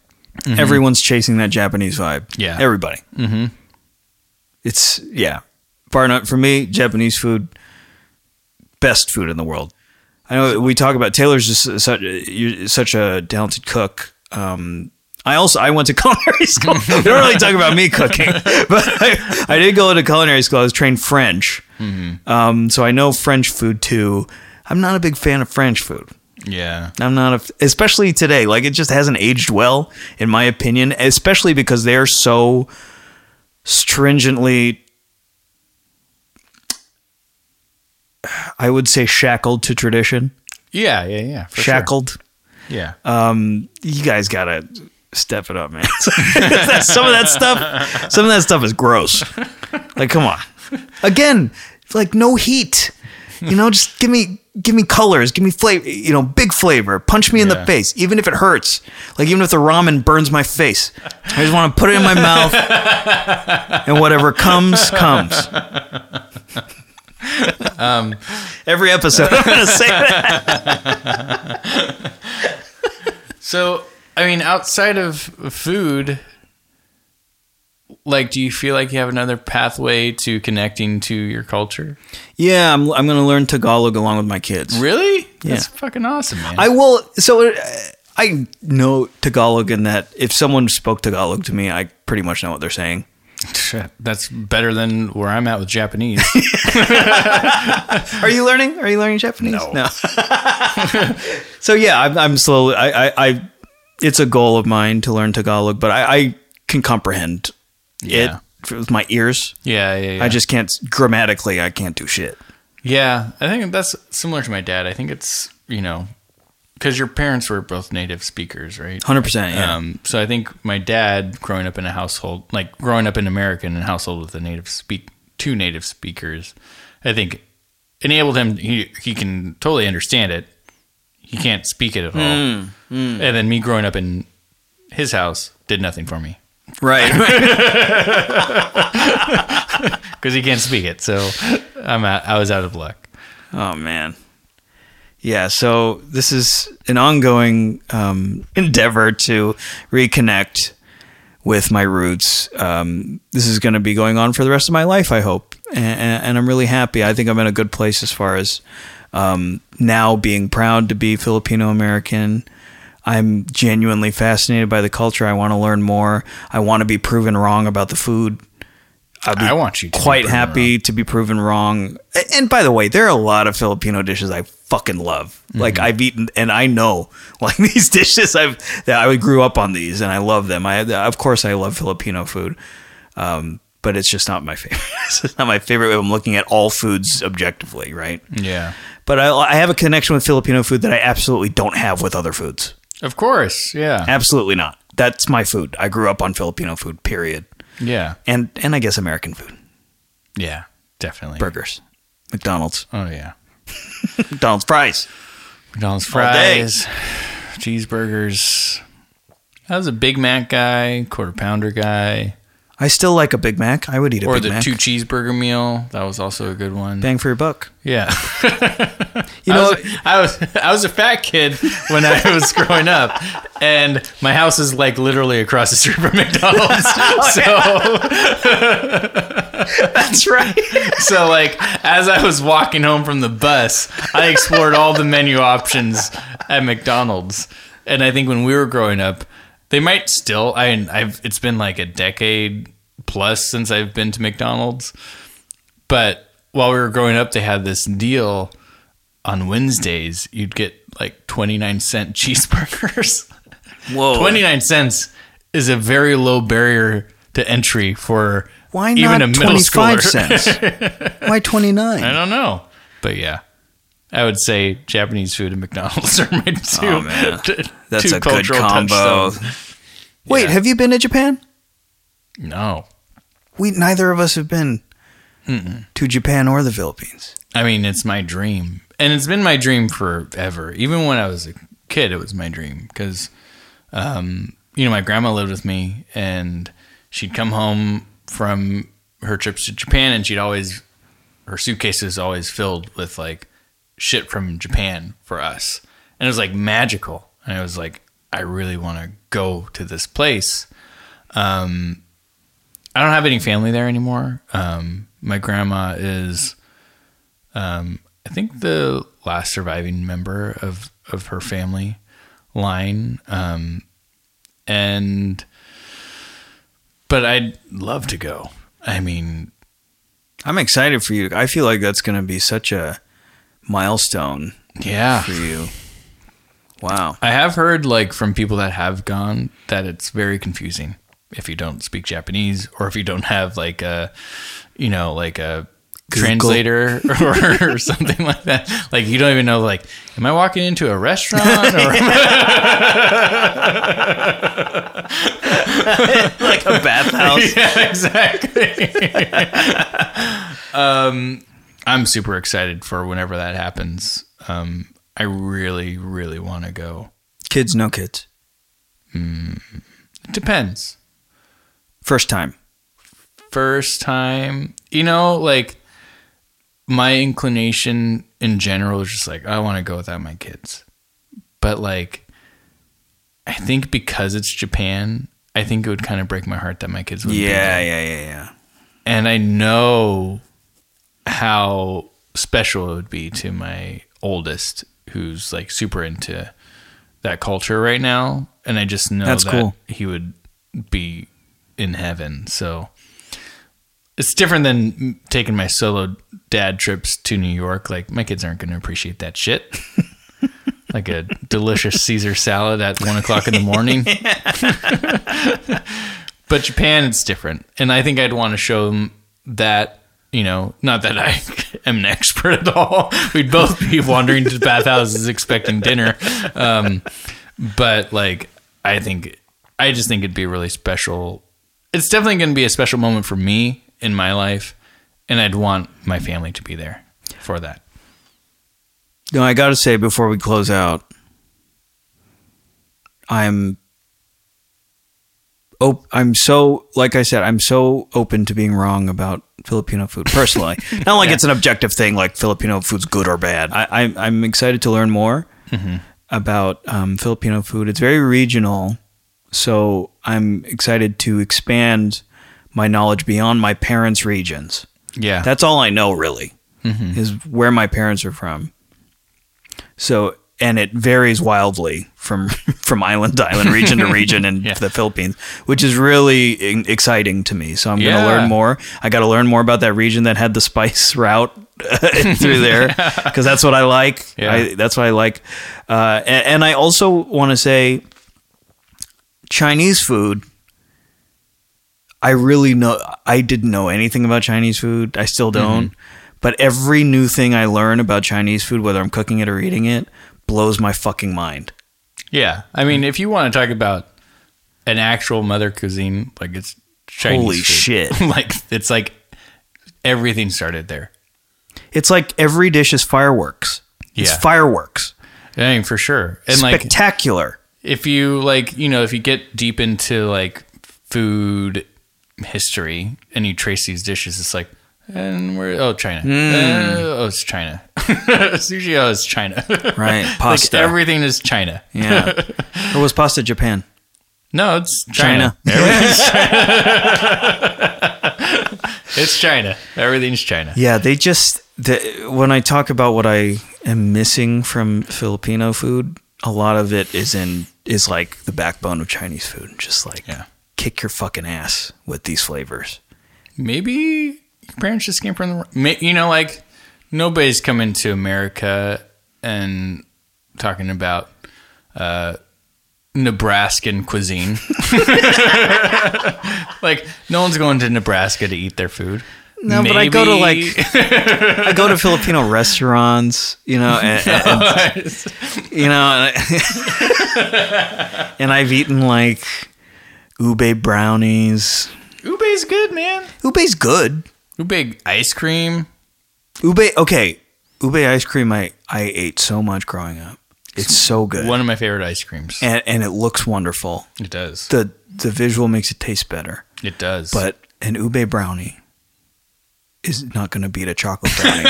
Mm-hmm. Everyone's chasing that Japanese vibe. Yeah. Everybody. Mm-hmm. It's, yeah. Far not for me, Japanese food, best food in the world. I know we talk about Taylor's just such, you're such a talented cook. Um, I also, I went to culinary school. They don't really talk about me cooking, but I, I did go to culinary school. I was trained French. Mm-hmm. Um, so I know French food too. I'm not a big fan of French food. Yeah. I'm not, a, especially today. Like, it just hasn't aged well, in my opinion, especially because they're so stringently, I would say, shackled to tradition. Yeah, yeah, yeah. Shackled. Sure. Yeah. Um, you guys got to step it up, man. Some of that stuff, some of that stuff is gross. Like, come on. Again, like, no heat. You know, just give me give me colors, give me flavor, you know, big flavor. Punch me in yeah. the face, even if it hurts. Like, even if the ramen burns my face. I just want to put it in my mouth, and whatever comes, comes. Um, Every episode, I'm going to say that. So, I mean, outside of food, like, do you feel like you have another pathway to connecting to your culture? Yeah, I'm I'm going to learn Tagalog along with my kids. Really? Yeah. That's fucking awesome, man. I will. So uh, I know Tagalog in that if someone spoke Tagalog to me, I pretty much know what they're saying. Shit, that's better than where I'm at with Japanese. Are you learning? Are you learning Japanese? No. no. So yeah, I'm, I'm slowly. I, I I it's a goal of mine to learn Tagalog, but I, I can comprehend yeah. it with my ears. Yeah, yeah, yeah. I just can't, grammatically, I can't do shit. Yeah, I think that's similar to my dad. I think it's, you know, because your parents were both native speakers, right? one hundred percent, yeah. Um, so I think my dad, growing up in a household, like growing up in America in a household with a native speak, two native speakers, I think enabled him, he, he can totally understand it. He can't speak it at all. Mm, mm. And then me growing up in his house did nothing for me. Right. Because he can't speak it. So I'm out, I was out of luck. Oh, man. Yeah, so this is an ongoing um, endeavor to reconnect with my roots. Um, this is going to be going on for the rest of my life, I hope. And, and I'm really happy. I think I'm in a good place as far as um, now being proud to be Filipino-American. I'm genuinely fascinated by the culture. I want to learn more. I want to be proven wrong about the food. I'd be I want you to quite happy to be proven wrong. And by the way, there are a lot of Filipino dishes I fucking love. Mm-hmm. Like I've eaten, and I know like these dishes I've that I grew up on these, and I love them. I of course I love Filipino food, um, but it's just not my favorite. It's not my favorite way. I'm looking at all foods objectively, right? Yeah. But I, I have a connection with Filipino food that I absolutely don't have with other foods. Of course, yeah. Absolutely not. That's my food. I grew up on Filipino food. Period. Yeah. And and I guess American food. Yeah, definitely. Burgers. McDonald's. Oh, yeah. McDonald's fries. McDonald's fries. Cheeseburgers. I was a Big Mac guy, Quarter Pounder guy. I still like a Big Mac. I would eat a or Big Mac. Or the two cheeseburger meal. That was also a good one. Bang for your buck. Yeah. You know, I was, I was I was a fat kid when I was growing up, and my house is like literally across the street from McDonald's. Oh, so that's right. So like as I was walking home from the bus, I explored all the menu options at McDonald's, and I think when we were growing up, they might still. I I've it's been like a decade plus since I've been to McDonald's, but while we were growing up, they had this deal. On Wednesdays, you'd get like twenty-nine cent cheeseburgers. Whoa. twenty-nine cents is a very low barrier to entry for Why even not a middle schooler. twenty-five cents? Why twenty-nine? I don't know. But yeah, I would say Japanese food and McDonald's are my two. Oh, man. T- That's two a good combo. Yeah. Wait, have you been to Japan? No. We Neither of us have been Mm-mm. to Japan or the Philippines. I mean, it's my dream. And it's been my dream forever. Even when I was a kid, it was my dream because, um, you know, my grandma lived with me, and she'd come home from her trips to Japan, and she'd always, her suitcase is always filled with like shit from Japan for us. And it was like magical. And I was like, I really want to go to this place. Um, I don't have any family there anymore. Um, my grandma is, um, I think the last surviving member of, of her family line. Um, and, but I'd love to go. I mean, I'm excited for you. I feel like that's going to be such a milestone yeah. for you. Wow. I have heard like from people that have gone that it's very confusing if you don't speak Japanese or if you don't have like a, you know, like a, translator or, or something like that. Like you don't even know. Like, am I walking into a restaurant? Or like a bathhouse? Yeah, exactly. um, I'm super excited for whenever that happens. Um, I really, really want to go. Kids, no kids. Mm, it depends. First time. First time. You know, like. My inclination in general is just like, I want to go without my kids. But like, I think because it's Japan, I think it would kind of break my heart that my kids would. Yeah, be there. yeah, yeah, yeah. And I know how special it would be to my oldest, who's like super into that culture right now. And I just know That's that cool. he would be in heaven. So it's different than taking my solo dad trips to New York. Like, my kids aren't going to appreciate that shit. Like a delicious Caesar salad at one o'clock in the morning. But Japan, it's different. And I think I'd want to show them that, you know, not that I am an expert at all. We'd both be wandering to bathhouses expecting dinner. Um, but, like, I think, I just think it'd be really special. It's definitely going to be a special moment for me in my life. And I'd want my family to be there for that. No, I got to say, before we close out, I'm, oh, I'm so, like I said, I'm so open to being wrong about Filipino food personally. Not like yeah. it's an objective thing, like Filipino food's good or bad. I, I, I'm excited to learn more mm-hmm. about um, Filipino food. It's very regional, so I'm excited to expand my knowledge beyond my parents' regions. Yeah. That's all I know, really, mm-hmm. is where my parents are from. So, and it varies wildly from, from island to island, region to region in yeah. the Philippines, which is really exciting to me. So I'm yeah. going to learn more. I got to learn more about that region that had the spice route through there, because that's what I like. Yeah. I, that's what I like. Uh, and, and I also want to say Chinese food. I really know, I didn't know anything about Chinese food. I still don't. Mm-hmm. But every new thing I learn about Chinese food, whether I'm cooking it or eating it, blows my fucking mind. Yeah. I mean, if you want to talk about an actual mother cuisine, like it's Chinese Holy food. Shit. Like, it's like everything started there. It's like every dish is fireworks. Yeah. It's fireworks. Dang, for sure. And spectacular. Like, if you like, you know, if you get deep into like food history and you trace these dishes, it's like, and we're oh China, mm. uh, oh it's China, sushi, oh it's China, right? Pasta, like everything is China. Yeah, or was pasta Japan? No, it's China. China. Everything's China. It's China. Everything's China. Yeah, they just the, when I talk about what I am missing from Filipino food, a lot of it is in is like the backbone of Chinese food, just like yeah. kick your fucking ass with these flavors. Maybe your parents just came from the... You know, like, nobody's coming to America and talking about uh, Nebraskan cuisine. Like, no one's going to Nebraska to eat their food. No, Maybe. But I go to, like... I go to Filipino restaurants, you know, and... and you know, and, and I've eaten, like... Ube brownies. Ube's good, man. Ube's good. Ube ice cream. Ube, okay. Ube ice cream I, I ate so much growing up. It's so good. One of my favorite ice creams. And, and it looks wonderful. It does. The the visual makes it taste better. It does. But an ube brownie is not going to beat a chocolate brownie.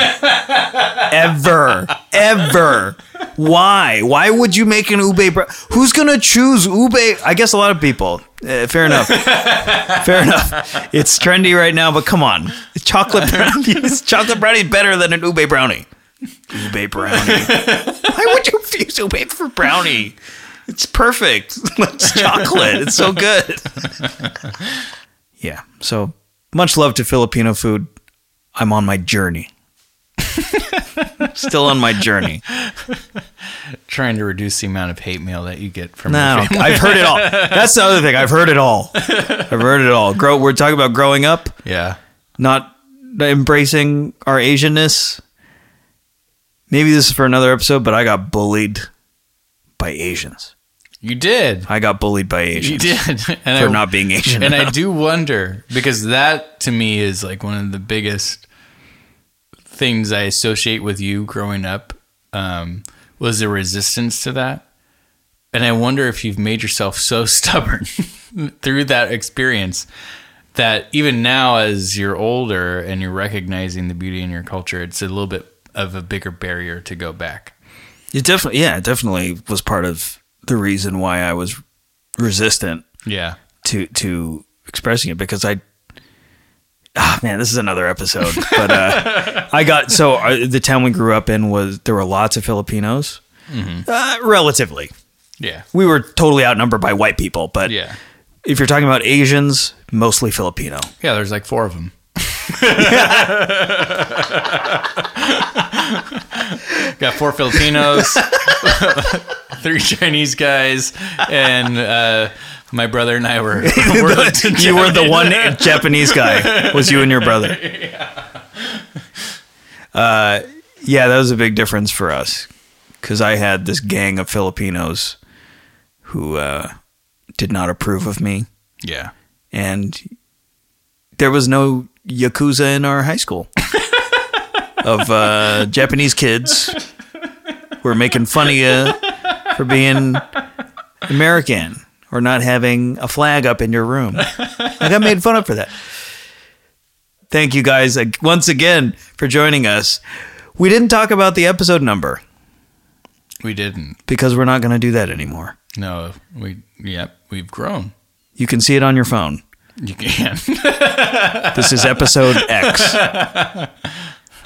Ever. Ever. Why? Why would you make an ube brownie? Who's going to choose ube? I guess a lot of people. Uh, fair enough. Fair enough. It's trendy right now, but come on. Chocolate brownies. Chocolate brownie is better than an ube brownie. Ube brownie. Why would you use ube for brownie? It's perfect. It's chocolate. It's so good. Yeah. So much love to Filipino food. I'm on my journey. Still on my journey. Trying to reduce the amount of hate mail that you get from no, your family. I've heard it all. That's the other thing. I've heard it all. I've heard it all. Grow. We're talking about growing up. Yeah. Not embracing our Asianness. Maybe this is for another episode, but I got bullied by Asians. You did. I got bullied by Asians. You did. And for I, not being Asian. And enough. I do wonder, because that to me is like one of the biggest things I associate with you growing up, um, was the resistance to that. And I wonder if you've made yourself so stubborn through that experience that even now as you're older and you're recognizing the beauty in your culture, it's a little bit of a bigger barrier to go back. It definitely, yeah, it definitely was part of the reason why I was resistant yeah. to to expressing it, because I, oh man, this is another episode, but uh, I got, so uh, the town we grew up in was, there were lots of Filipinos, mm-hmm. uh, relatively. Yeah. We were totally outnumbered by white people, but yeah. if you're talking about Asians, mostly Filipino. Yeah, there's like four of them. Got four Filipinos, three Chinese guys, and uh, My brother and I were. were you were the one Japanese guy. Was you and your brother? Yeah. Uh, yeah, that was a big difference for us because I had this gang of Filipinos who uh, did not approve of me. Yeah, and there was no Yakuza in our high school of uh, Japanese kids who were making fun of you for being American. Or not having a flag up in your room. I got made fun of for that. Thank you guys once again for joining us. We didn't talk about the episode number. We didn't. Because we're not going to do that anymore. No, we yep, we've grown. You can see it on your phone. You can. This is episode X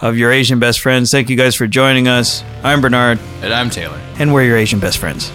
of Your Asian Best Friends. Thank you guys for joining us. I'm Bernard. And I'm Taylor. And we're Your Asian Best Friends.